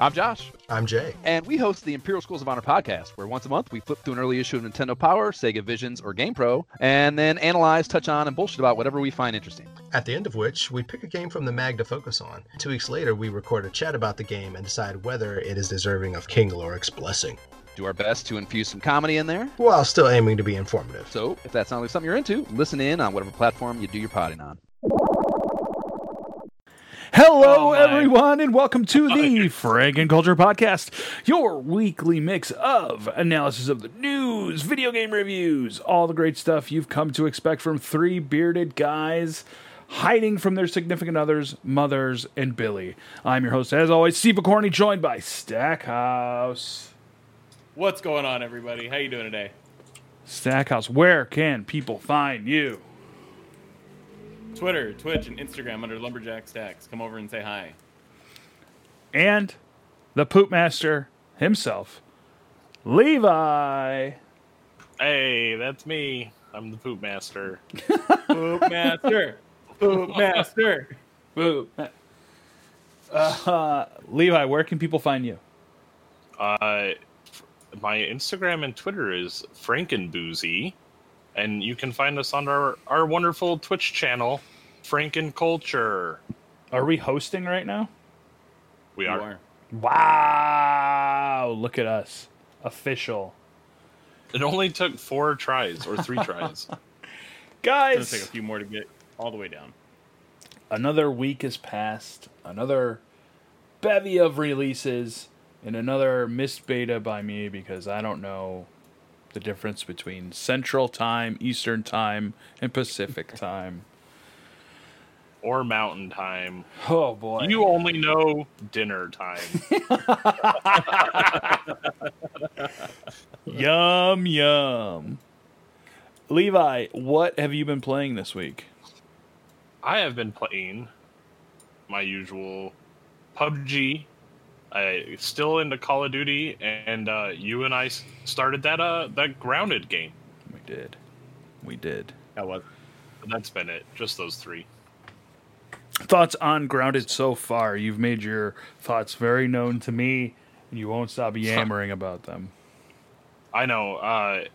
I'm Josh. I'm Jay. And we host the Imperial Schools of Honor podcast, where once a month we flip through an early issue of Nintendo Power, Sega Visions, or GamePro, and then analyze, touch on, and bullshit about whatever we find interesting. At the end of which, we pick a game from the mag to focus on. 2 weeks later, we record a chat about the game and decide whether it is deserving of King Lorik's blessing. Do our best to infuse some comedy in there, while still aiming to be informative. So, if that sounds like something you're into, listen in on whatever platform you do your potting on. Hello, everyone, and welcome to the Frankenculture podcast, your weekly mix of analysis of the news, video game reviews, all the great stuff you've come to expect from three bearded guys hiding from their significant others, mothers, and Billy. I'm your host, as always, Steve McCorney, joined by Stackhouse. What's going on, everybody? How you doing today? Stackhouse, where can people find you? Twitter, Twitch, and Instagram under Lumberjack Stacks. Come over and say hi. And the Poop Master himself, Levi. Hey, that's me. I'm the Poop Master. Poop Master. Poop Master. Poop. Levi, where can people find you? My Instagram and Twitter is Frankenboozy. And you can find us on our wonderful Twitch channel, Frankenculture. Are we hosting right now? We are. Wow. Look at us. Official. It only took 3 tries. Guys. It's going to take a few more to get all the way down. Another week has passed. Another bevy of releases. And another missed beta by me because I don't know the difference between Central Time, Eastern Time, and Pacific Time. Or Mountain Time. Oh, boy. You only know dinner time. Yum, yum. Levi, what have you been playing this week? I have been playing my usual PUBG. I still into Call of Duty, and you and I started that Grounded game. We did. That's been it. Just those 3. Thoughts on Grounded so far? You've made your thoughts very known to me, and you won't stop yammering about them. I know. I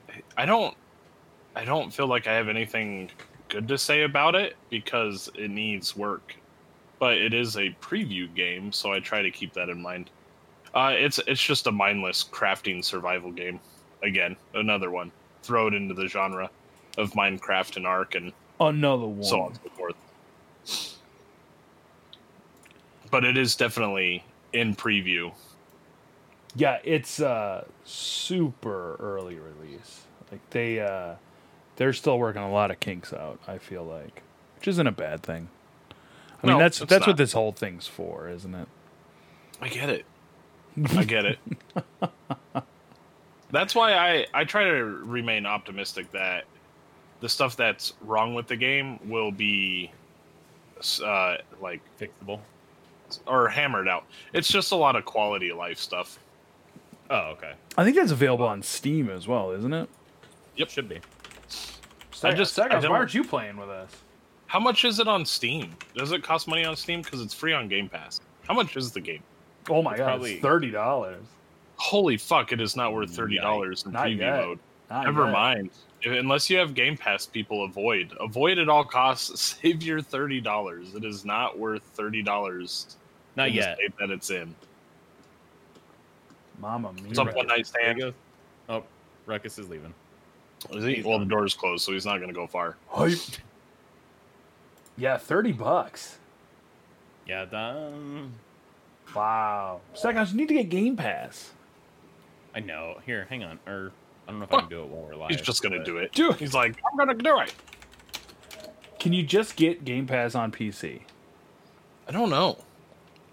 don't feel like I have anything good to say about it because it needs work. But it is a preview game, so I try to keep that in mind. It's just a mindless crafting survival game. Again, another one. Throw it into the genre of Minecraft and Ark and another one. So on and so forth. But it is definitely in preview. Yeah, it's super early release. Like they're still working a lot of kinks out, I feel like. Which isn't a bad thing. I mean, no, that's what this whole thing's for, isn't it? I get it. That's why I try to remain optimistic that the stuff that's wrong with the game will be, fixable or hammered out. It's just a lot of quality of life stuff. Oh, okay. I think that's available on Steam as well, isn't it? Yep, should be. Why aren't you playing with us? How much is it on Steam? Does it cost money on Steam? Because it's free on Game Pass. How much is the game? Oh my God, probably... it's $30. Holy fuck, it is not worth $30 in preview mode. Never mind. Unless you have Game Pass, people avoid. Avoid at all costs. Save your $30. It is not worth $30. Not yet. The state that it's in. Mama mia. What's up, One Night Stand? Oh, Ruckus is leaving. Is he? Well, the door's closed, so he's not going to go far. Yeah, $30. Yeah, done. Wow. Stackhouse, you need to get Game Pass. I know. Here, hang on. Or I don't know if I can do it while we're live. He's just gonna do it. He's like, I'm gonna do it. Can you just get Game Pass on PC? I don't know.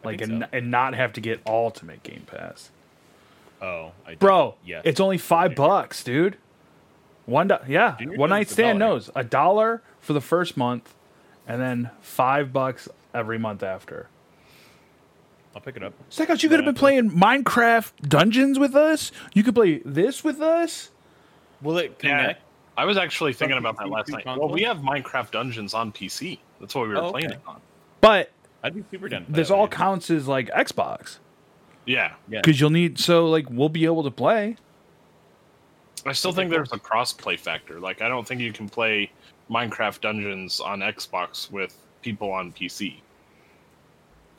And not have to get Ultimate Game Pass. Oh, I did. Bro, yeah. It's only $5, dude. One Night Stand knows. $1 for the first month. And then $5 every month after. I'll pick it up. Stackhouse, you could have been playing Minecraft Dungeons with us. You could play this with us. Will it connect? I was actually thinking about that last night. Well, we have Minecraft Dungeons on PC. That's what we were playing it on. But I'd be super down. This all counts as like Xbox. Yeah. Because you'll need... So, like, we'll be able to play. I still think there's a cross-play factor. Like, I don't think you can play Minecraft Dungeons on Xbox with people on PC.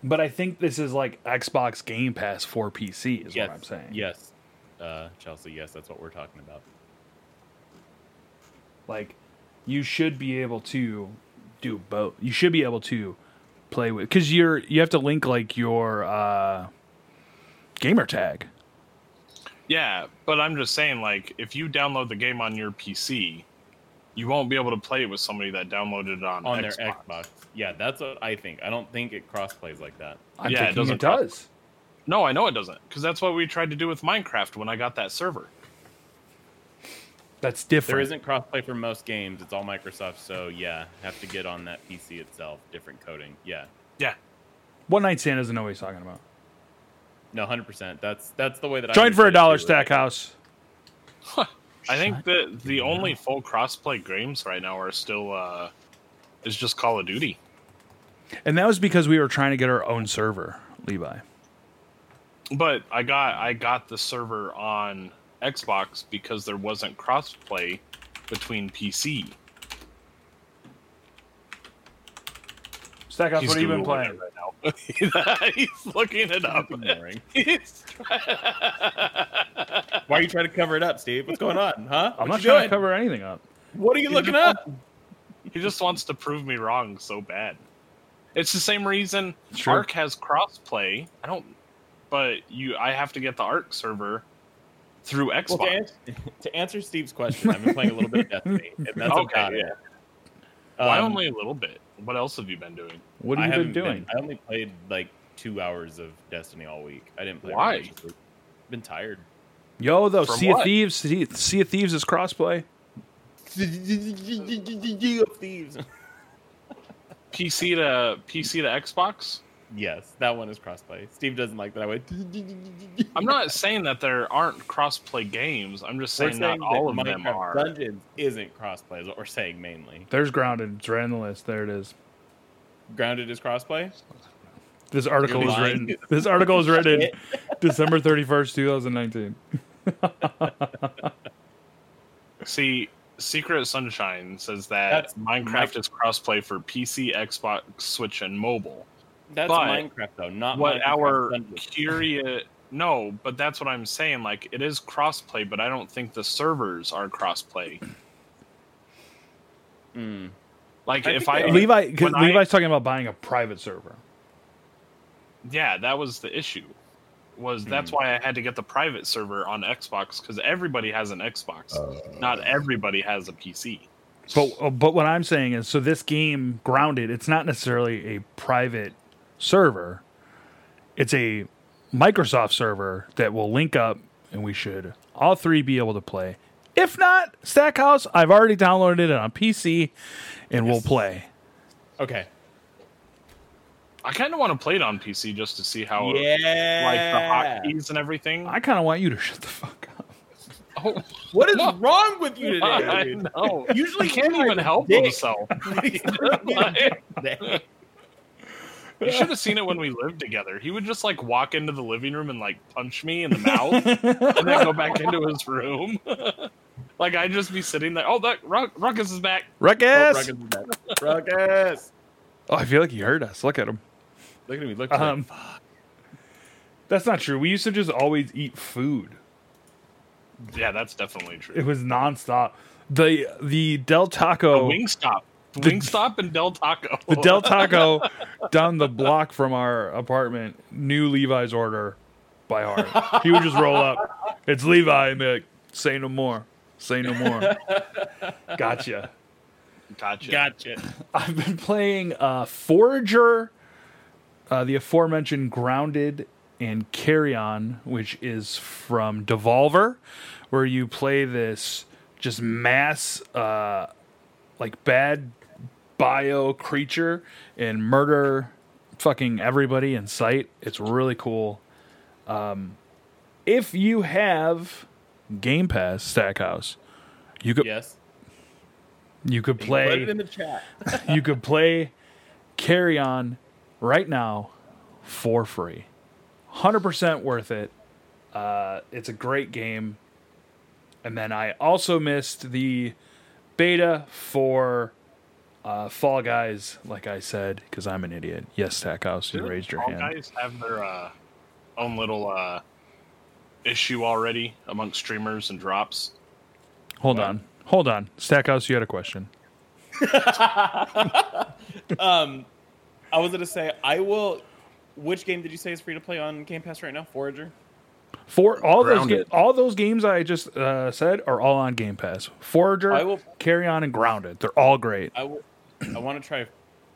But I think this is, like, Xbox Game Pass for PC is what I'm saying. Yes. Chelsea, yes, that's what we're talking about. Like, you should be able to do both. You should be able to play with... Because you have to link, like, your gamer tag. Yeah, but I'm just saying, like, if you download the game on your PC, you won't be able to play it with somebody that downloaded it on Xbox. Their Xbox. Yeah, that's what I think. I don't think it cross-plays like that. It does. No, I know it doesn't, because that's what we tried to do with Minecraft when I got that server. That's different. There isn't cross-play for most games. It's all Microsoft, so yeah, have to get on that PC itself. Different coding, yeah. Yeah. One Night Stand doesn't know what he's talking about. No, 100%. That's the way that I... Join for $1, Stackhouse. Huh. I think that the only full cross-play games right now are still... is just Call of Duty. And that was because we were trying to get our own server, Levi. But I got the server on Xbox because there wasn't cross-play between PC. Stackhouse, what have you been playing right now? He's looking it up. Why are you trying to cover it up, Steve? What's going on, huh? I'm not trying to cover anything up. What are you looking up? He just wants to prove me wrong so bad. It's the same reason Ark has cross-play. I have to get the Ark server through Xbox. Well, to answer Steve's question, I've been playing a little bit of Destiny. And that's okay. Yeah. Why only a little bit? What else have you been doing? What have you been doing? I only played like 2 hours of Destiny all week. I didn't play. Why? I've been tired. Yo, though, Sea of Thieves is crossplay. Sea of Thieves. PC to Xbox? Yes, that one is crossplay. Steve doesn't like that. I went. I'm not saying that there aren't crossplay games. I'm just saying not all of them are. Dungeons isn't crossplay. Is what we're saying mainly. There's Grounded. It's right on the list. There it is. Grounded is crossplay. This article is written. This article is written December 31st, 2019. See, Secret Sunshine says that Minecraft is crossplay for PC, Xbox, Switch, and mobile. That's Minecraft, though, not what Minecraft our curious. No, but that's what I'm saying. Like, it is crossplay, but I don't think the servers are crossplay. Mm. Like, Levi's talking about buying a private server. Yeah, that was the issue. That's why I had to get the private server on Xbox, because everybody has an Xbox, not everybody has a PC. But what I'm saying is, so this game Grounded, it's not necessarily a private server, it's a Microsoft server that will link up, and we should all three be able to play. If not, Stackhouse, I've already downloaded it on PC, and we'll play. Okay. I kind of want to play it on PC just to see how, like, the hotkeys and everything. I kind of want you to shut the fuck up. Oh, what is wrong with you today? I know. Usually can't even help himself. You should have seen it when we lived together. He would just, like, walk into the living room and, like, punch me in the mouth and then go back into his room. Like, I'd just be sitting there. Oh, Ruckus is back. Ruckus! Oh, I feel like he heard us. Look at him. Look at me. Look at him. That's not true. We used to just always eat food. Yeah, that's definitely true. It was nonstop. The Del Taco... Wingstop and Del Taco. The Del Taco down the block from our apartment knew Levi's order by heart. He would just roll up. It's Levi. And be like, say no more. Say no more. Gotcha. I've been playing Forager, the aforementioned Grounded, and Carrion, which is from Devolver, where you play this just mass, like, bad bio creature and murder fucking everybody in sight. It's really cool. If you have Game Pass, Stackhouse, you could... Yes. You could play... Put it in the chat. You could play Carrion right now for free. 100% worth it. It's a great game. And then I also missed the beta for Fall Guys, like I said, because I'm an idiot. Yes, Stackhouse, you raised your hand. Fall Guys have their own little issue already amongst streamers and drops. Hold on. Stackhouse, you had a question. I was going to say, which game did you say is free to play on Game Pass right now? Forager? All those games I just said are all on Game Pass. Forager, Carrion, and Grounded. They're all great. I want to try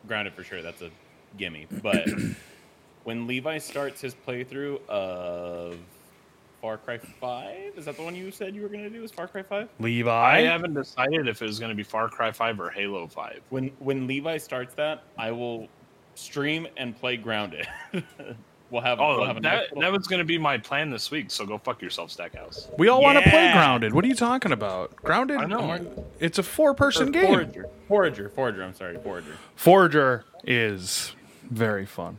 Grounded for sure. That's a gimme. But when Levi starts his playthrough of Far Cry 5, is that the one you said you were going to do? Is Far Cry 5? Levi? I haven't decided if it was going to be Far Cry 5 or Halo 5. When Levi starts that, I will stream and play Grounded. That was going to be my plan this week, so go fuck yourself, Stackhouse. We all want to play Grounded. What are you talking about? Grounded? I know. It's a four-person game. Forager. Forager is very fun.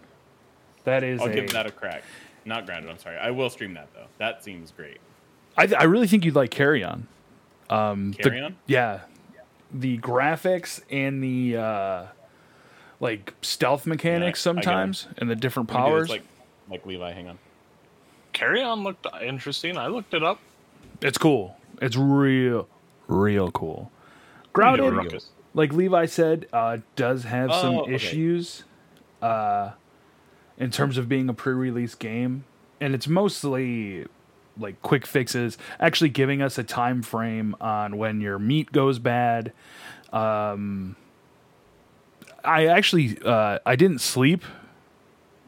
I'll give that a crack. Not Grounded, I'm sorry. I will stream that, though. That seems great. I really think you'd like Carrion. Carrion? Yeah. The graphics and the stealth mechanics sometimes and the different powers. Like Levi, hang on. Carrion looked interesting. I looked it up. It's cool. It's real cool. Grounded, like Levi said, does have some issues in terms of being a pre-release game. And it's mostly like quick fixes, actually giving us a time frame on when your meat goes bad. I actually I didn't sleep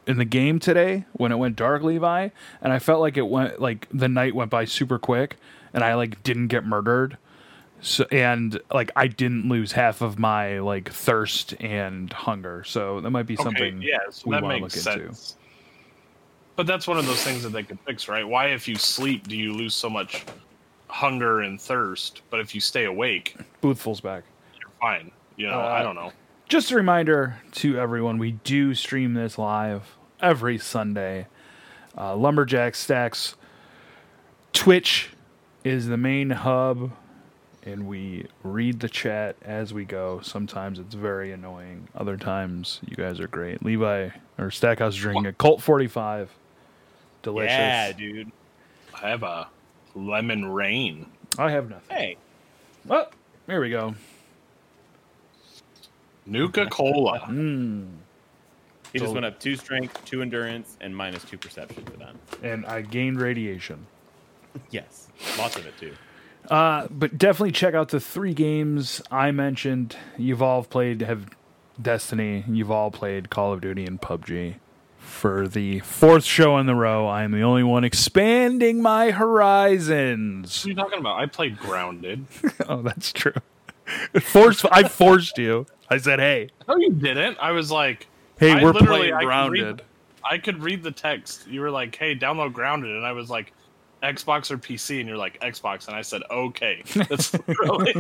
in the game today when it went dark, Levi, and I felt like it went the night went by super quick, and I didn't get murdered, so and I didn't lose half of my thirst and hunger, so that might be something. Yeah, so that makes sense. Into. But that's one of those things that they could fix, right? Why, if you sleep, do you lose so much hunger and thirst? But if you stay awake, Boothful's back, you're fine. You know, I don't know. Just a reminder to everyone, we do stream this live every Sunday. Lumberjack Stacks. Twitch is the main hub, and we read the chat as we go. Sometimes it's very annoying. Other times, you guys are great. Levi, or Stackhouse, is drinking a Colt 45. Delicious. Yeah, dude. I have a lemon rain. I have nothing. Hey. Oh, here we go. Nuka-Cola. He just went up 2 strength, 2 endurance, and minus 2 perception for that. And I gained radiation. Yes. Lots of it, too. But definitely check out the 3 games I mentioned. You've all played Destiny. You've all played Call of Duty and PUBG. For the 4th show in the row, I am the only one expanding my horizons. What are you talking about? I played Grounded. Oh, that's true. I forced you. I said, hey. No, you didn't. I was like, hey, we're playing Grounded. I could read the text. You were like, hey, download Grounded. And I was like, Xbox or PC? And you're like, Xbox. And I said, okay. That's really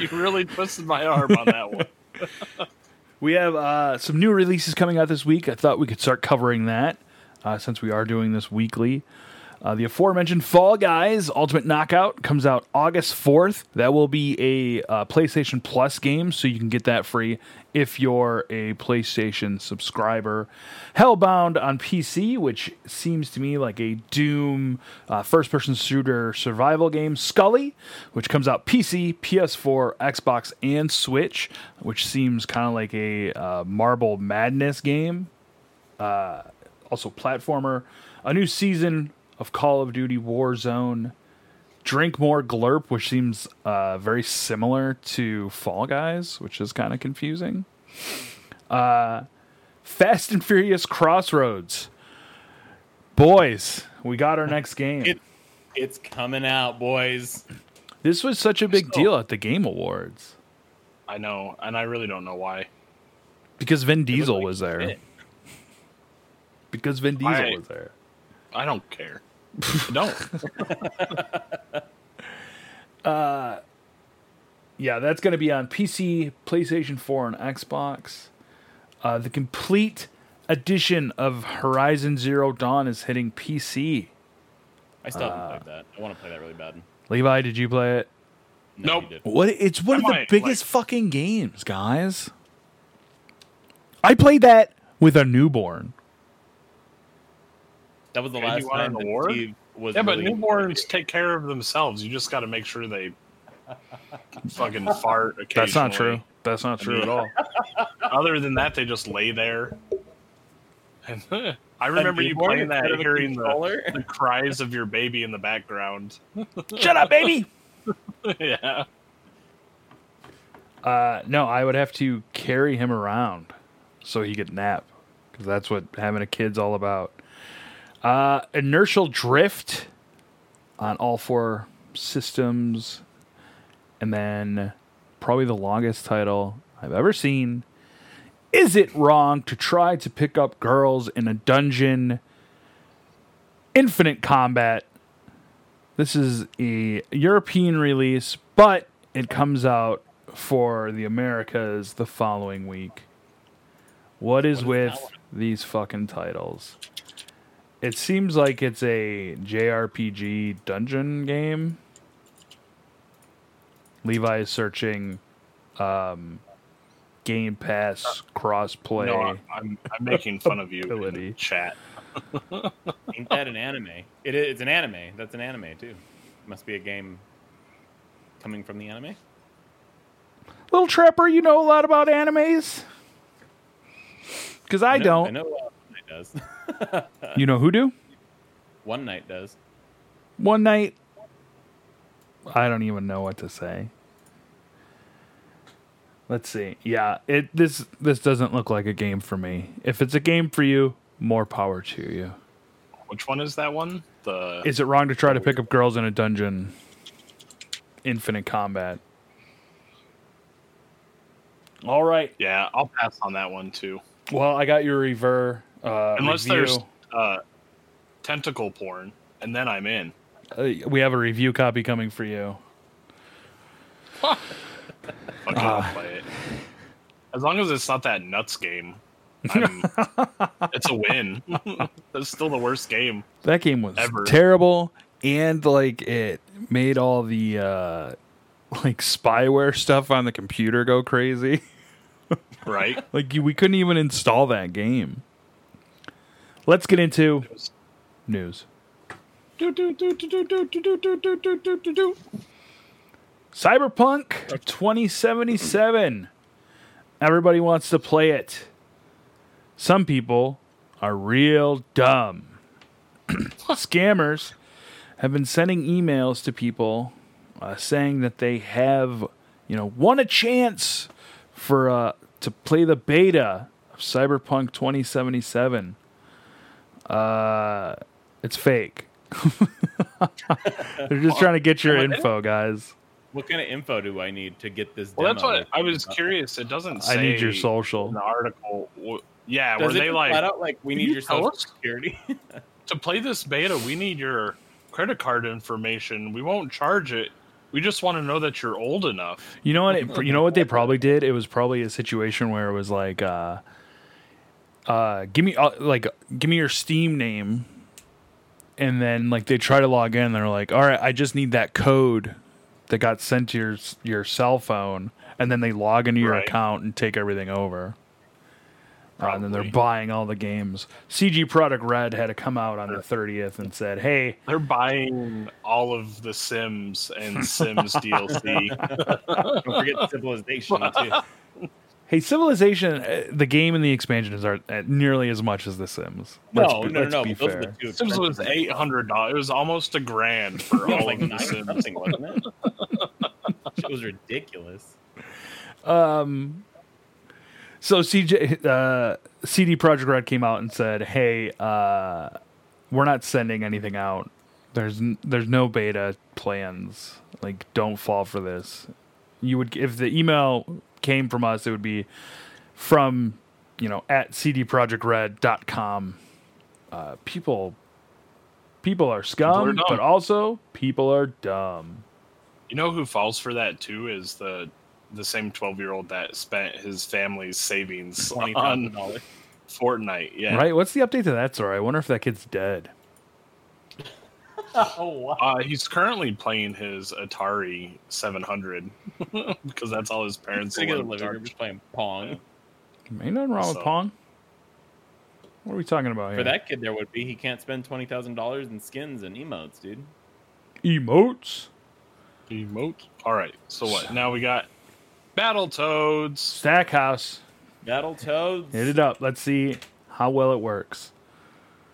You really twisted my arm on that one. We have some new releases coming out this week. I thought we could start covering that since we are doing this weekly. The aforementioned Fall Guys Ultimate Knockout comes out August 4th. That will be a PlayStation Plus game, so you can get that free if you're a PlayStation subscriber. Hellbound on PC, which seems to me like a Doom first-person shooter survival game. Scully, which comes out PC, PS4, Xbox, and Switch, which seems kind of like a Marble Madness game. Also platformer. A new season of Call of Duty Warzone, Drink More Glurp, which seems very similar to Fall Guys, which is kind of confusing. Fast and Furious Crossroads. Boys, we got our next game. It's coming out, boys. This was such a big deal at the Game Awards. I know, and I really don't know why. Because Vin Diesel was there. I don't care. No. Yeah, that's going to be on PC, PlayStation 4, and Xbox. The complete edition of Horizon Zero Dawn is hitting PC. I still haven't played that. I want to play that really bad. Levi, did you play it? No, nope. What? It's one of the biggest fucking games, guys. I played that with a newborn. That was the last time the war was. Yeah, really, but newborns take care of themselves. You just got to make sure they fucking fart occasionally. That's not true. That's not true at all. Other than that, they just lay there. And I remember you playing that, hearing the cries of your baby in the background. Shut up, baby! Yeah. No, I would have to carry him around so he could nap, because that's what having a kid's all about. Inertial Drift on all four systems, and then probably the longest title I've ever seen, Is It Wrong to Try to Pick Up Girls in a Dungeon? Infinite Combat. This is a European release, but it comes out for the Americas the following week. What is with these fucking titles? It seems like it's a JRPG dungeon game. Levi is searching Game Pass crossplay. No, I'm making fun of you in the chat. Ain't that an anime? It is, it's an anime. That's an anime too. It must be a game coming from the anime. Little Trapper, you know a lot about animes. Because I don't. I know One Night does. You know who do? One Night does. One Night. I don't even know what to say. Let's see. Yeah, this doesn't look like a game for me. If it's a game for you, more power to you. Which one is that one? Is It Wrong to Try to Pick Up Girls in a Dungeon? Infinite Combat. All right. Yeah, I'll pass on that one too. Well, I got your review. There's tentacle porn, and then I'm in. We have a review copy coming for you. Fuck. Okay, I'll play it. As long as it's not that nuts game, it's a win. That's still the worst game. That game was terrible, and it made all the spyware stuff on the computer go crazy. Right? We couldn't even install that game. Let's get into news. Cyberpunk 2077. Everybody wants to play it. Some people are real dumb. Scammers have been sending emails to people saying that they have, won a chance for to play the beta of Cyberpunk 2077. It's fake. They're just trying to get your info, guys. What kind of info do I need to get this demo? Well, that's what I was curious. It doesn't say. I need your social. In the article. Yeah, were they we need your social security? To play this beta, we need your credit card information. We won't charge it. We just want to know that you're old enough. You know what? You know what they probably did? It was probably a situation where it was give me your Steam name, and then they try to log in. And they're like, all right, I just need that code that got sent to your cell phone, and then they log into your account and take everything over. And then they're buying all the games. CG Projekt Red had to come out on the 30th and said, hey. They're buying all of The Sims and Sims DLC. Don't forget Civilization, too. Hey, Civilization, the game and the expansion is nearly as much as The Sims. No. Those are the two. Sims was $800. It was almost $1,000 for all of The Sims. Wasn't it? It was ridiculous. So CD Projekt Red came out and said, "Hey, we're not sending anything out. There's no beta plans. Don't fall for this. You would if the email came from us, it would be from @cdprojectred.com. People are scum, but also people are dumb." You know who falls for that too is the same 12-year-old that spent his family's savings on Fortnite, yeah. Right? What's the update to that story? I wonder if that kid's dead. Oh, wow. He's currently playing his Atari 700 because that's all his parents are living. He's playing Pong. Yeah. Ain't nothing wrong with Pong. What are we talking about here? For that kid, there would be. He can't spend $20,000 in skins and emotes, dude. Emotes? All right. So what? Now we got Battletoads. Stackhouse. Battletoads. Hit it up. Let's see how well it works.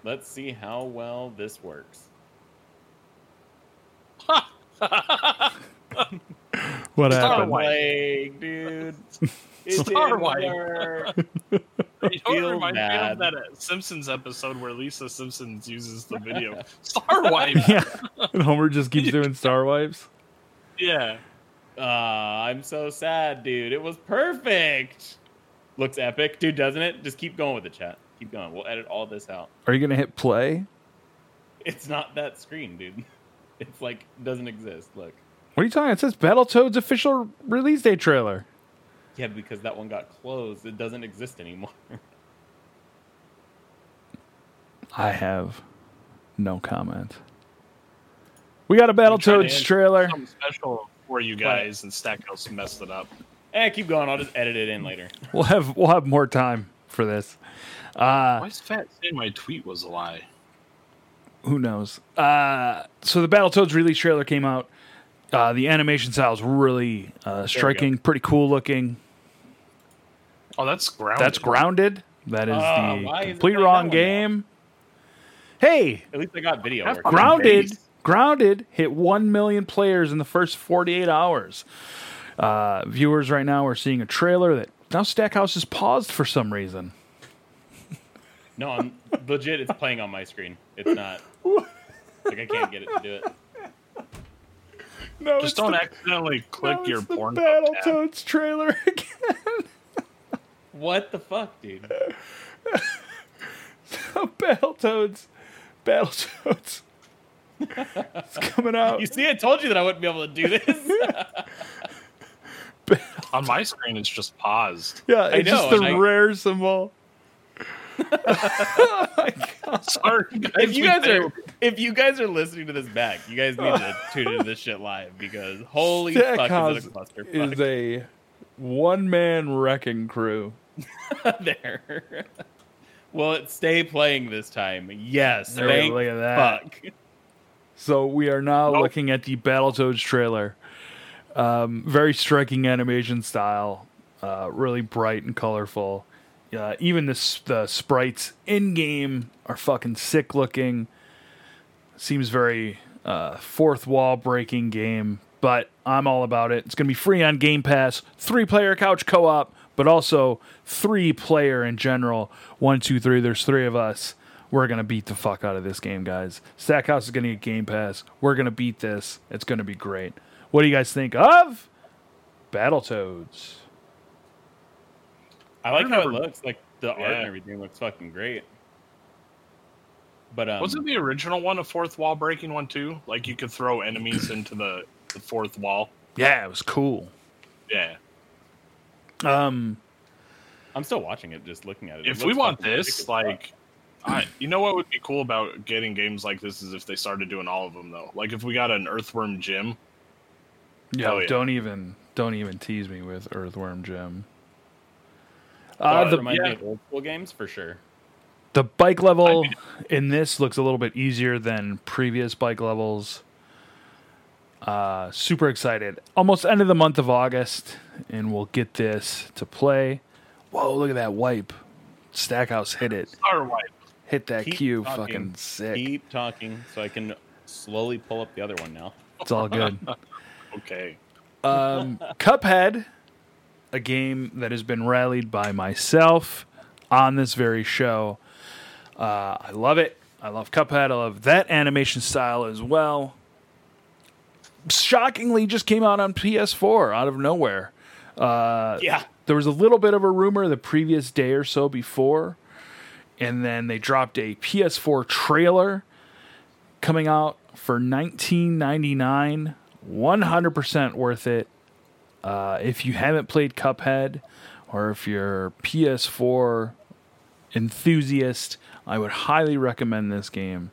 Let's see how well this works. What happened? Starwing, dude. Starwing. It reminds me of that Simpsons episode where Lisa Simpson uses the video Starwipe. Yeah, and Homer just keeps doing Starwipes. Yeah. I'm so sad, dude. It was perfect. Looks epic, dude, doesn't it? Just keep going with the chat. Keep going. We'll edit all this out. Are you gonna hit play? It's not that screen, dude. It's like doesn't exist. Look. What are you talking? It says Battletoads official release day trailer. Yeah, because that one got closed. It doesn't exist anymore. I have no comment. We got a Battletoads trailer. Something special for you guys, and Stackhouse messed it up. Eh, keep going. I'll just edit it in later. We'll have more time for this. Why is Fat saying my tweet was a lie? Who knows? So the Battletoads release trailer came out. The animation style is really striking, pretty cool looking. Oh, that's Grounded. That is the complete wrong game. Now? Hey! At least I got video. Grounded hit 1 million players in the first 48 hours. Viewers right now are seeing a trailer that now Stackhouse is paused for some reason. No, I'm legit. It's playing on my screen. It's not. Like, I can't get it to do it. No, just don't accidentally click your porn. Battletoads trailer again. What the fuck, dude? Battletoads. It's coming out. You see, I told you that I wouldn't be able to do this. On my screen, it's just paused. Yeah, it's rare symbol. Oh my God. Sorry, guys. If you guys are listening to this back, you guys need to tune into this shit live because holy fuck is it a clusterfuck. Is a one-man wrecking crew. There. Will it stay playing this time? Yes. Thank look at that. Fuck. So we are now looking at the Battletoads trailer. Very striking animation style. Really bright and colorful. Even the sprites in-game are fucking sick looking. Seems very fourth wall breaking game, but I'm all about it. It's going to be free on Game Pass, 3-player couch co-op, but also 3-player in general. 1, 2, 3, there's 3 of us. We're going to beat the fuck out of this game, guys. Stackhouse is going to get Game Pass. We're going to beat this. It's going to be great. What do you guys think of Battletoads? I like how it looks. Like the art and everything looks fucking great. But wasn't the original one a fourth wall breaking one too? Like you could throw enemies into the fourth wall. Yeah, it was cool. Yeah. I'm still watching it, just looking at it. If we want this, like, you know what would be cool about getting games like this is if they started doing all of them though. Like if we got an Earthworm Jim. Yeah. Don't even tease me with Earthworm Jim. Reminds me of old school games for sure. The bike level in this looks a little bit easier than previous bike levels. Super excited. Almost end of the month of August, and we'll get this to play. Whoa, look at that wipe. Stackhouse hit it. Star wipe. Hit that Q. Fucking sick. Keep talking so I can slowly pull up the other one now. It's all good. Okay. Cuphead. A game that has been rallied by myself on this very show. I love it. I love Cuphead. I love that animation style as well. Shockingly, just came out on PS4 out of nowhere. There was a little bit of a rumor the previous day or so before, and then they dropped a PS4 trailer coming out for $19.99. 100% worth it. If you haven't played Cuphead, or if your PS4 enthusiast, I would highly recommend this game.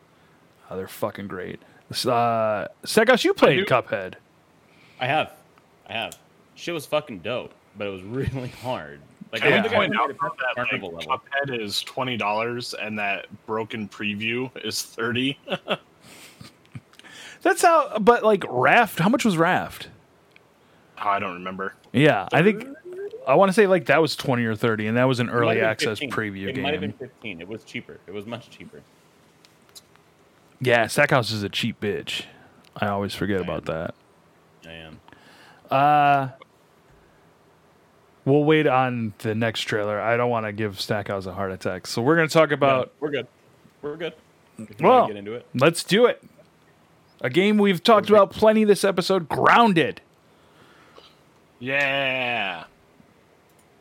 They're fucking great. Stackhouse, you played Cuphead. I have. Shit was fucking dope, but it was really hard. Like, I don't think I know about that. Like, Cuphead is $20, and that broken preview is $30. That's how. But like Raft, how much was Raft? Oh, I don't remember. Yeah, I think I want to say like that was 20 or 30, and that was an early access preview game. It might have been 15. It was cheaper. It was much cheaper. Yeah, Stackhouse is a cheap bitch. I always forget about that. I am. We'll wait on the next trailer. I don't want to give Stackhouse a heart attack. So we're going to talk about... No, we're good. Well, get into it. Let's do it. A game we've talked about plenty this episode, Grounded. Yeah.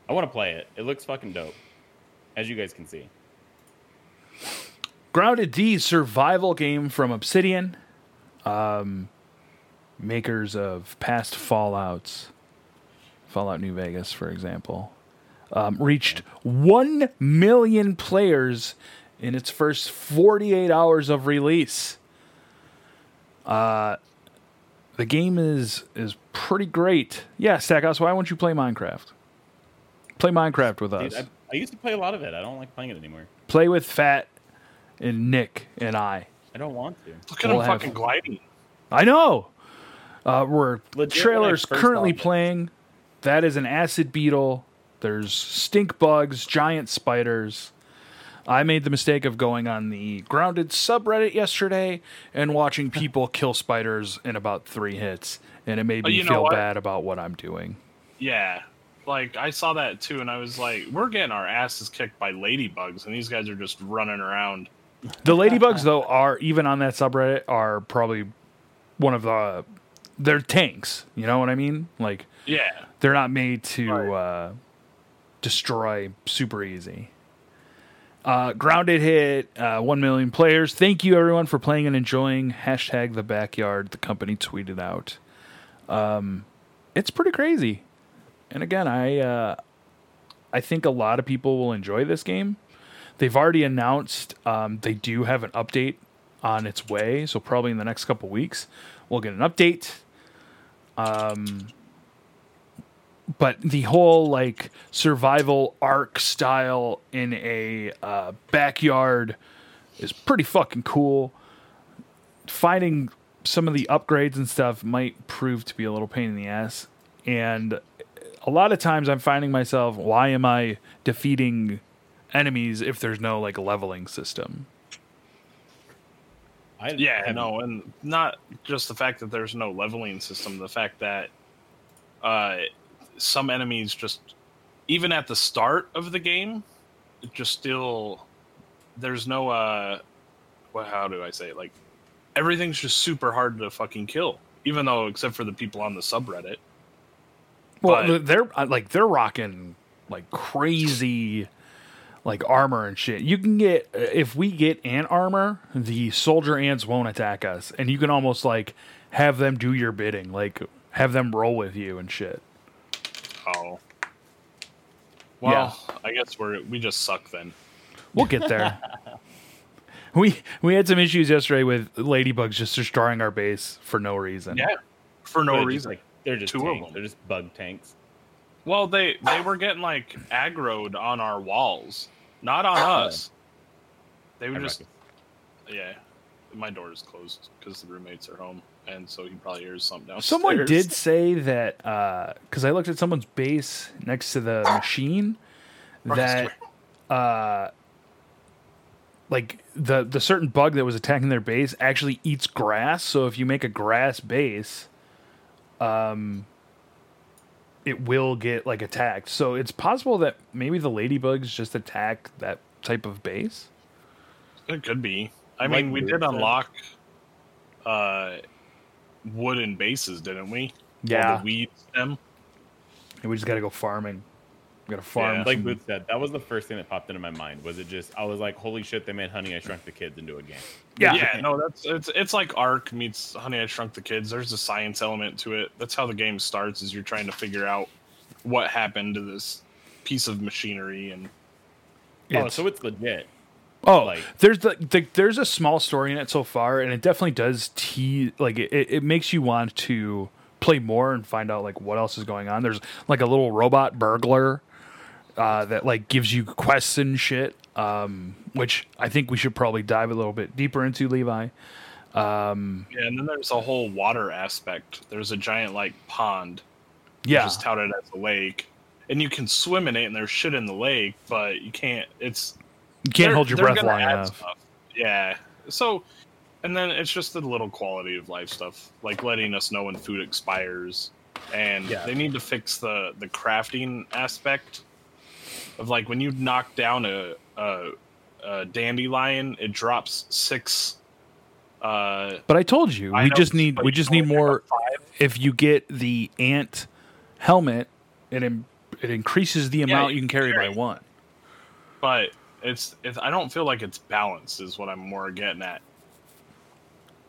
I want to play it. It looks fucking dope, as you guys can see. Grounded, the survival game from Obsidian, makers of past Fallouts, Fallout New Vegas, for example, reached 1 million players in its first 48 hours of release. The game is pretty great. Yeah, Stackhouse, why won't you play Minecraft? Play Minecraft with us. Dude, I used to play a lot of it. I don't like playing it anymore. Play with Fat and Nick and I. I don't want to. Look at him fucking gliding. I know. We're legit trailers currently playing. That is an acid beetle. There's stink bugs, giant spiders. I made the mistake of going on the Grounded subreddit yesterday and watching people kill spiders in about 3 hits. And it made me feel bad about what I'm doing. Yeah. Like, I saw that too, and I was like, we're getting our asses kicked by ladybugs, and these guys are just running around. The ladybugs, though, are, even on that subreddit, are probably one of the... They're tanks, you know what I mean? Like, yeah, they're not made to destroy super easy. Grounded hit 1 million players. Thank you, everyone, for playing and enjoying. Hashtag the backyard, the company tweeted out. It's pretty crazy. And again, I think a lot of people will enjoy this game. They've already announced they do have an update on its way, so probably in the next couple weeks we'll get an update. But the whole like survival Ark style in a backyard is pretty fucking cool. Finding some of the upgrades and stuff might prove to be a little pain in the ass, and a lot of times I'm finding myself, why am I defeating enemies if there's no like leveling system? I know, and not just the fact that there's no leveling system, the fact that some enemies just, even at the start of the game, just still, there's no, how do I say it? Like, everything's just super hard to fucking kill, even though, except for the people on the subreddit. Well, but they're rocking like crazy, like armor and shit. You can get, if we get ant armor, the soldier ants won't attack us, and you can almost like have them do your bidding, like have them roll with you and shit. Oh, well, yeah. I guess we just suck then. We'll get there. we had some issues yesterday with ladybugs just destroying our base for no reason. Yeah, for no reason. They're just tanks. They're just bug tanks. Well, they were getting like aggroed on our walls, not on us. They were just, yeah. My door is closed because the roommates are home, and so he probably hears something downstairs. Someone did say that because I looked at someone's base next to the machine that, like the certain bug that was attacking their base actually eats grass. So if you make a grass base, it will get like attacked. So it's possible that maybe the ladybugs just attack that type of base. It could be. I mean, we did unlock wooden bases, didn't we? Yeah. Or the weed stem. And we just got to go farming. We got to farm. Yeah, like Booth said, that was the first thing that popped into my mind. Was it just, I was like, holy shit, they made Honey, I Shrunk the Kids into a game. Yeah, no, it's like Ark meets Honey, I Shrunk the Kids. There's a science element to it. That's how the game starts, is you're trying to figure out what happened to this piece of machinery. And Oh, so it's legit. Oh, like, there's a small story in it so far, and it definitely does tease. Like it makes you want to play more and find out like what else is going on. There's like a little robot burglar that like gives you quests and shit, which I think we should probably dive a little bit deeper into, Levi. Yeah, and then there's a whole water aspect. There's a giant like pond. Yeah, just touted as a lake, and you can swim in it, and there's shit in the lake, but you can't. You can't hold your breath long enough. Yeah. So, and then it's just the little quality of life stuff, like letting us know when food expires. And they need to fix the crafting aspect of, like, when you knock down a dandelion, it drops 6. But I told you, we just need more. If you get the ant helmet, it increases the amount you can carry by 1. But It's I don't feel like it's balanced is what I'm more getting at.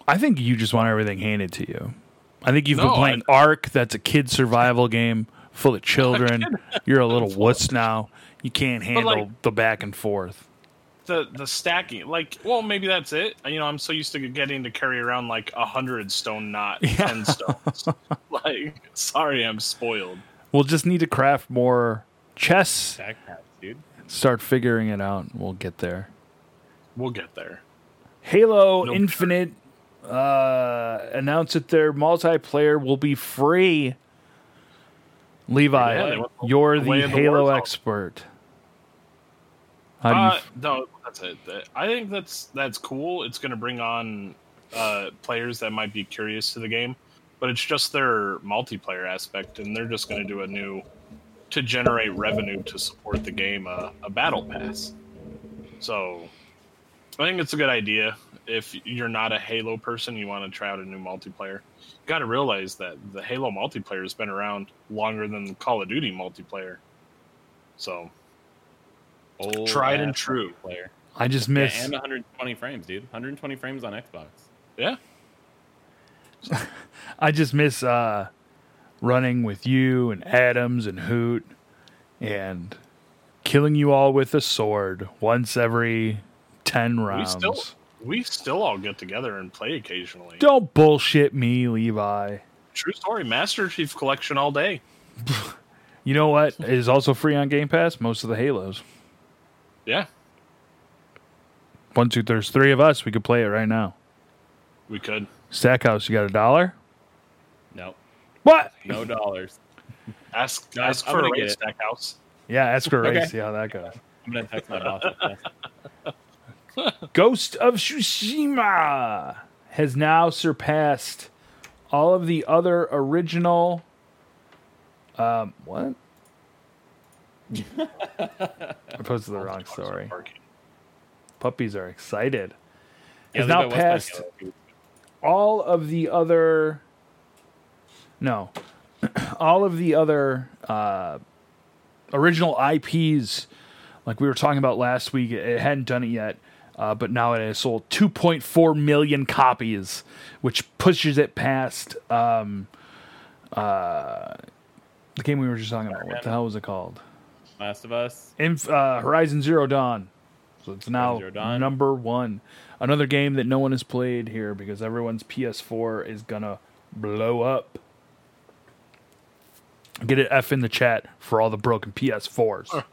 I think you just want everything handed to you. I think you've been playing Ark. That's a kid survival game full of children. You're a little wuss now. You can't handle the back and forth. The stacking, like, well, maybe that's it. You know, I'm so used to getting to carry around like 100 stone, not 10 stones. Like, sorry, I'm spoiled. We'll just need to craft more chests. Start figuring it out. We'll get there. Halo Infinite announced that their multiplayer will be free. Levi, you're the Halo expert. No, that's it. I think that's cool. It's going to bring on players that might be curious to the game, but it's just their multiplayer aspect, and they're just going to do a new... to generate revenue to support the game, a battle pass. So I think it's a good idea. If you're not a Halo person, you want to try out a new multiplayer. You got to realize that the Halo multiplayer has been around longer than the Call of Duty multiplayer. So tried and true. Player. I just missed. And 120 frames, dude. 120 frames on Xbox. Yeah. I just miss... running with you and Adams and Hoot and killing you all with a sword once every 10 rounds. We still all get together and play occasionally. Don't bullshit me, Levi. True story. Master Chief Collection all day. You know what is also free on Game Pass? Most of the Halos. Yeah. 1, 2, there's 3 of us. We could play it right now. We could. Stackhouse, you got $1? No. What? No $. Ask for a raise, Stackhouse. Yeah, ask for a raise. See how that goes. I'm going to text my boss. Ghost of Tsushima has now surpassed all of the other original... what? I posted the wrong story. Puppies are excited. Has now passed all of the other... No, all of the other original IPs, like we were talking about last week, it hadn't done it yet, but now it has sold 2.4 million copies, which pushes it past the game we were just talking about. What the hell was it called? Last of Us. Horizon Zero Dawn. So it's now number 1. Another game that no one has played here because everyone's PS4 is going to blow up. Get an F in the chat for all the broken PS4s.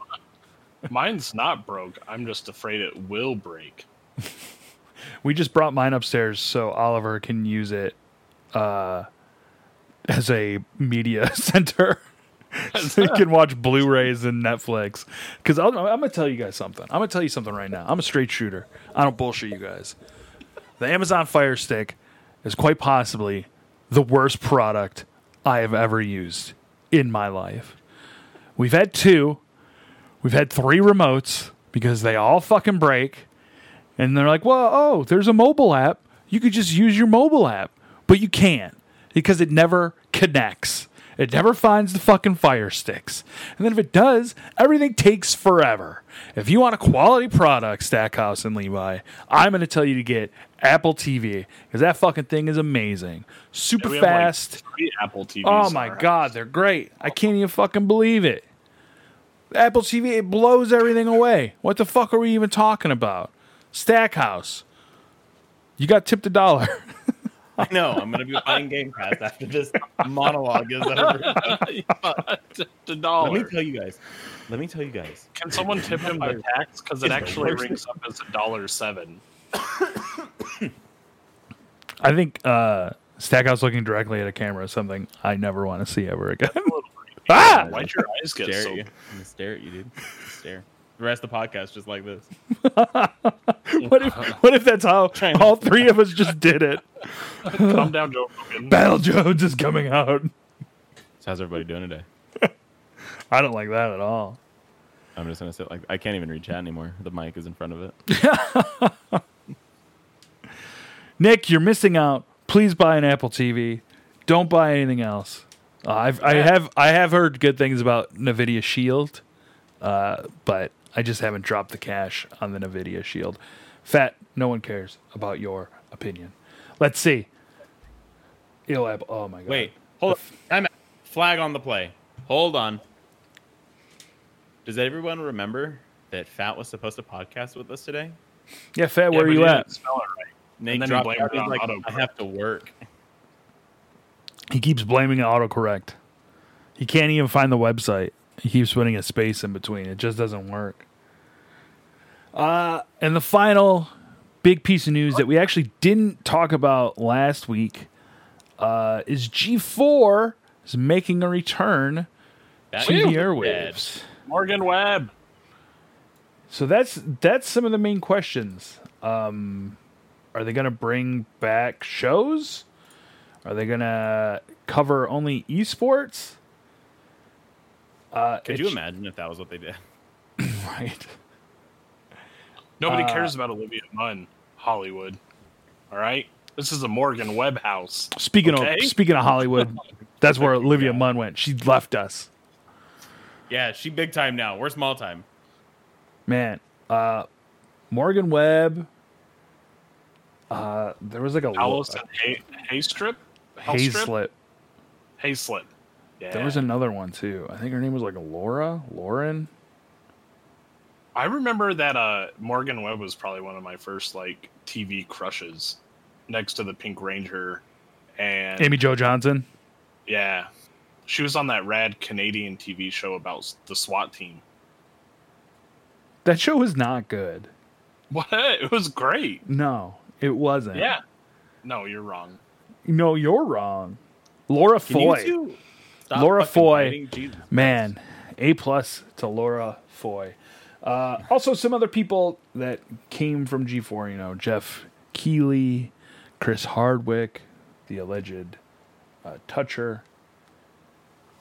Mine's not broke. I'm just afraid it will break. We just brought mine upstairs so Oliver can use it as a media center. So he can watch Blu-rays and Netflix. Because I'm going to tell you guys something. I'm going to tell you something right now. I'm a straight shooter. I don't bullshit you guys. The Amazon Fire Stick is quite possibly the worst product I have ever used in my life. We've had 2. We've had 3 remotes because they all fucking break. And they're like, well, there's a mobile app. You could just use your mobile app. But you can't because it never connects. It never finds the fucking Fire Sticks. And then if it does, everything takes forever. If you want a quality product, Stackhouse and Levi, I'm going to tell you to get Apple TV because that fucking thing is amazing. Super fast. Like 3 Apple TVs. Oh my God, they're great. I can't even fucking believe it. Apple TV, it blows everything away. What the fuck are we even talking about? Stackhouse. You got tipped $1. I know. I'm going to be buying Game Pass after this monologue is over. $1. Let me tell you guys. Can someone tip him the tax? Because it actually rings up as $1.07. I think Stackhouse looking directly at a camera is something I never want to see ever again. Ah! Why'd your eyes get so... I'm gonna stare at you, dude. Stare. The rest of the podcast just like this. What if that's how all three of us just did it? Calm down, Joe. Battletoads is coming out. So how's everybody doing today? I don't like that at all. I'm just gonna sit like I can't even read chat anymore. The mic is in front of it. Nick, you're missing out. Please buy an Apple TV. Don't buy anything else. I have heard good things about NVIDIA Shield, but I just haven't dropped the cash on the NVIDIA Shield. Fat, no one cares about your opinion. Let's see. Oh, my God. Wait, hold on. Flag on the play. Hold on. Does everyone remember that Fat was supposed to podcast with us today? Yeah, Fat, where are you at? Spell it right. Nate dropped it on like, I have to work. He keeps blaming autocorrect. He can't even find the website. He keeps putting a space in between. It just doesn't work. And the final big piece of news that we actually didn't talk about last week is G4 is making a return to the airwaves. Morgan Webb. So that's some of the main questions. Are they going to bring back shows? Are they going to cover only esports? Could you imagine if that was what they did? Right. Nobody cares about Olivia Munn, Hollywood. All right? This is a Morgan Webb house. Speaking of Hollywood, that's where Olivia Munn went. She left us. Yeah, she big time now. We're small time. Man, Morgan Webb... there was like a Hayslip. Yeah. There was another one too. I think her name was like Lauren. I remember that Morgan Webb was probably one of my first like TV crushes, next to the Pink Ranger, and Amy Jo Johnson. Yeah, she was on that rad Canadian TV show about the SWAT team. That show was not good. What? It was great. No. It wasn't. Yeah. No, you're wrong. Laura Foy. Laura Foy. Man, A+ to Laura Foy. Also, some other people that came from G4, Jeff Keighley, Chris Hardwick, the alleged toucher.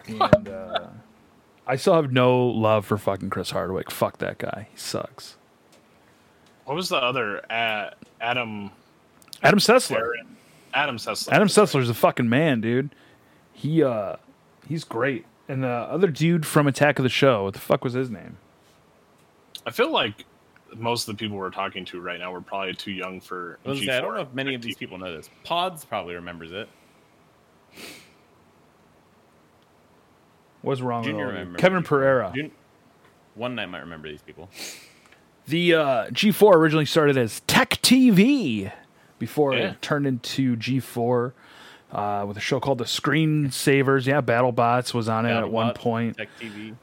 And I still have no love for fucking Chris Hardwick. Fuck that guy. He sucks. What was the other Adam Sessler? Aaron. Adam Sessler. Adam Sessler's a fucking man, dude. He he's great. And the other dude from Attack of the Show, what the fuck was his name? I feel like most of the people we're talking to right now were probably too young for G4. I don't know if many of these people know this. Pods probably remembers it. What's wrong with all Kevin Pereira. One night might remember these people. The G4 originally started as Tech TV before it turned into G4 with a show called The Screensavers. Yeah, BattleBots was on it at one point. Tech TV.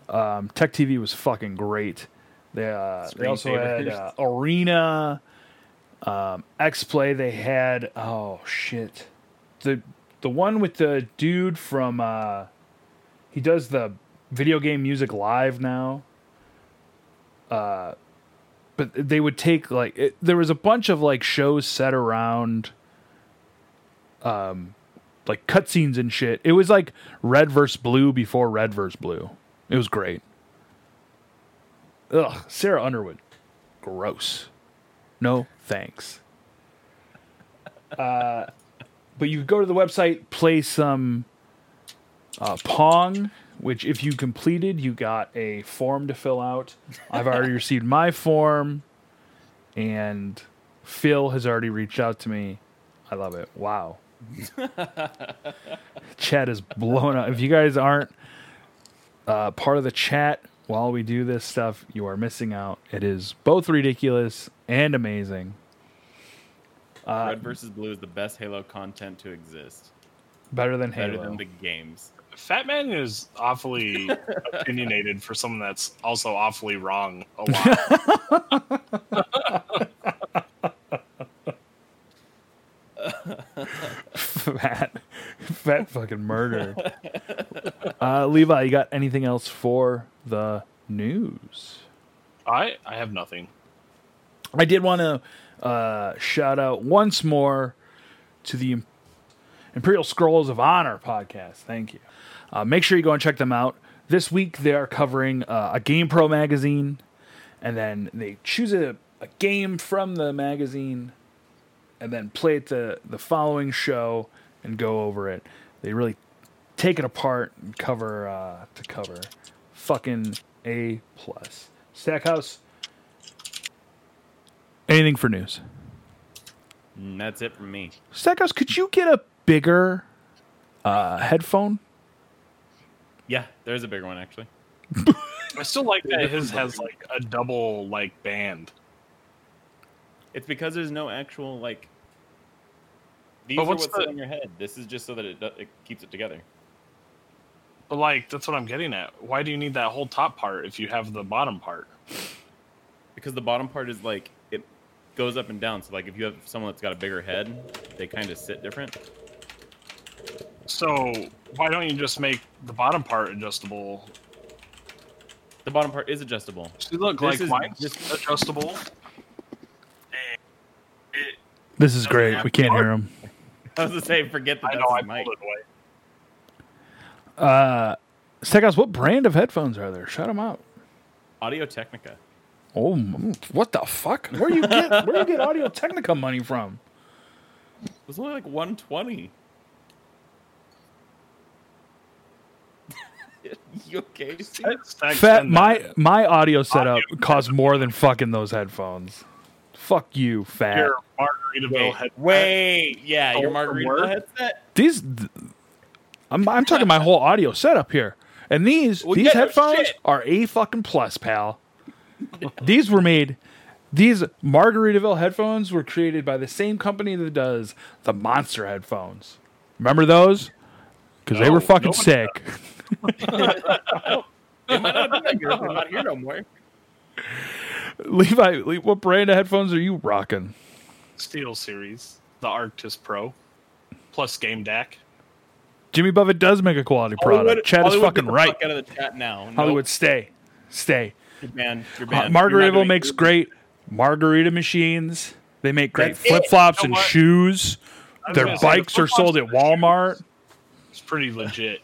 Tech TV was fucking great. They also had Arena, X-Play. They had, the one with the dude from, he does the video game music live now. But they would take there was a bunch of shows set around cutscenes and shit. It was like Red vs. Blue before Red vs. Blue. It was great. Ugh, Sarah Underwood. Gross. No thanks. But you go to the website, play some Pong, which if you completed, you got a form to fill out. I've already received my form, and Phil has already reached out to me. I love it. Wow. Chat is blown up. If you guys aren't part of the chat, while we do this stuff, you are missing out. It is both ridiculous and amazing. Red versus Blue is the best Halo content to exist. Better than Halo. Better than the games. Fat Man is awfully opinionated for someone that's also awfully wrong a lot. Fat fucking murder. Levi, you got anything else for the news? I have nothing. I did want to shout out once more to the Imperial Schools of Honor podcast. Thank you. Make sure you go and check them out. This week they are covering a GamePro magazine, and then they choose a game from the magazine and then play it the following show and go over it. They really take it apart and cover to cover. Fucking A+. Stackhouse, anything for news? That's it from me. Stackhouse, could you get a bigger headphone? Yeah, there's a bigger one, actually. I still like that his has like a double like band. It's because there's no actual like. These but what's are what's on your head. This is just so that it keeps it together. But like, that's what I'm getting at. Why do you need that whole top part if you have the bottom part? Because the bottom part is like it goes up and down. So like, if you have someone that's got a bigger head, they kind of sit different. So why don't you just make the bottom part adjustable? The bottom part is adjustable. See, look, this like mine's just adjustable. This is great. We can't hear him. I was going to say, forget the mic. Stackhouse, what brand of headphones are there? Shout them out. Audio Technica. Oh, what the fuck? Where do you get Audio Technica money from? It was only like $120. You okay? My audio setup cost more than fucking those headphones. Fuck you, fat. Your Margaritaville headset. Wait, yeah, your Margaritaville headset. These, I'm talking my whole audio setup here, and these headphones are A fucking plus, pal. These Margaritaville headphones were created by the same company that does the Monster headphones. Remember those? Because they were fucking sick. It might not be that good. I'm not here no more. Levi, what brand of headphones are you rocking? Steel Series, the Arctis Pro, plus Game DAC. Jimmy Buffett does make a quality product. Chad is fucking right. Fuck out of the chat now. Nope. Hollywood, stay. Good man, Margaritaville makes great margarita machines. They make great flip flops and shoes. Their bikes are sold at Walmart. Shoes. It's pretty legit.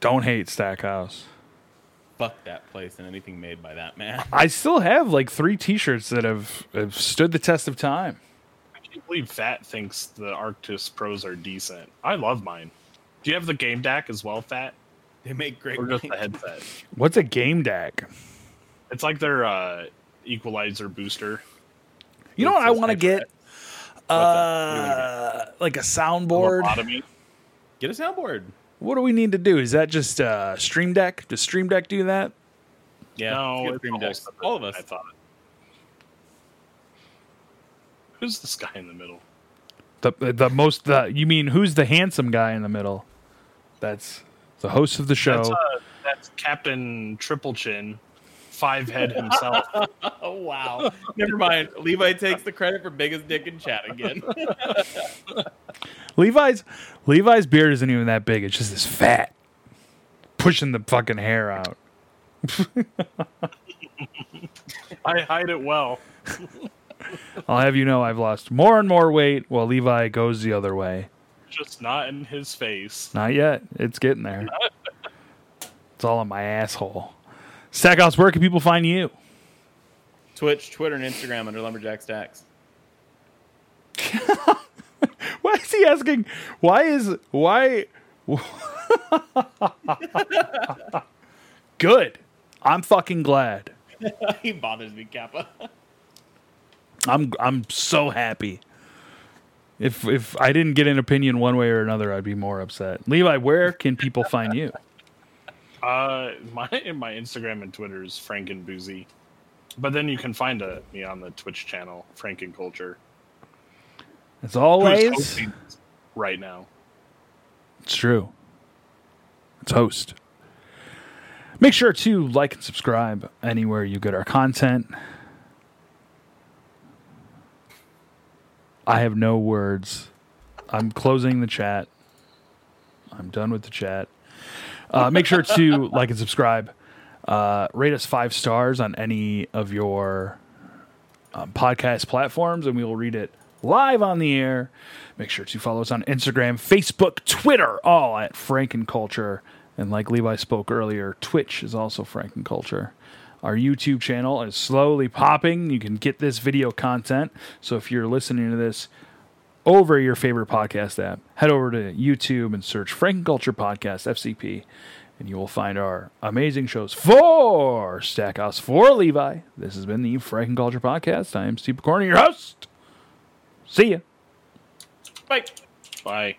Don't hate Stackhouse. Fuck that place and anything made by that man. I still have like 3 t-shirts that have stood the test of time. I can't believe Fat thinks the Arctis Pros are decent. I love mine. Do you have the Game DAC as well, Fat? They make great. Or just the headset. What's a Game DAC? It's like their equalizer booster. You know what I want to get? Like a soundboard. Get a soundboard. What do we need to do? Is that just Stream Deck? Does Stream Deck do that? Yeah, no, Stream Deck. All of us. I thought. Who's this guy in the middle? The most you mean? Who's the handsome guy in the middle? That's the host of the show. That's Captain Triple Chin, 5 head himself. Oh wow! Never mind. Levi takes the credit for biggest dick in chat again. Levi's beard isn't even that big. It's just this fat pushing the fucking hair out. I hide it well. I'll have you know I've lost more and more weight while Levi goes the other way. Just not in his face. Not yet. It's getting there. It's all in my asshole. Stackhouse, where can people find you? Twitch, Twitter, and Instagram under Lumberjack Stacks. Why is he asking? Why? Good. I'm fucking glad. He bothers me, Kappa. I'm so happy. If I didn't get an opinion one way or another, I'd be more upset. Levi, where can people find you? My Instagram and Twitter is Frankenboozy, but then you can find me on the Twitch channel Frankenculture. As always, right now, it's true. It's host. Make sure to like and subscribe anywhere you get our content. I have no words. I'm closing the chat. I'm done with the chat. Make sure to like and subscribe. Rate us 5 stars on any of your podcast platforms, and we will read it live on the air. Make sure to follow us on Instagram, Facebook, Twitter, all at Frankenculture. And like Levi spoke earlier, Twitch is also Frankenculture. Our YouTube channel is slowly popping. You can get this video content. So if you're listening to this over your favorite podcast app, head over to YouTube and search Frankenculture Podcast, FCP, and you will find our amazing shows for Stackhouse, for Levi. This has been the Frankenculture Podcast. I am Steve Picorni, your host. See ya. Bye. Bye.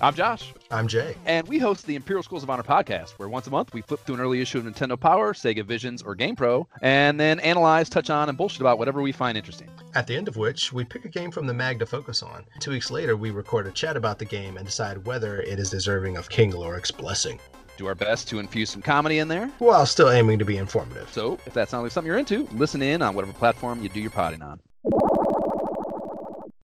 I'm Josh. I'm Jay. And we host the Imperial Schools of Honor podcast, where once a month we flip through an early issue of Nintendo Power, Sega Visions, or GamePro, and then analyze, touch on, and bullshit about whatever we find interesting. At the end of which, we pick a game from the mag to focus on. 2 weeks later, we record a chat about the game and decide whether it is deserving of King Lorik's blessing. Do our best to infuse some comedy in there, while still aiming to be informative. So, if that sounds like something you're into, listen in on whatever platform you do your potting on.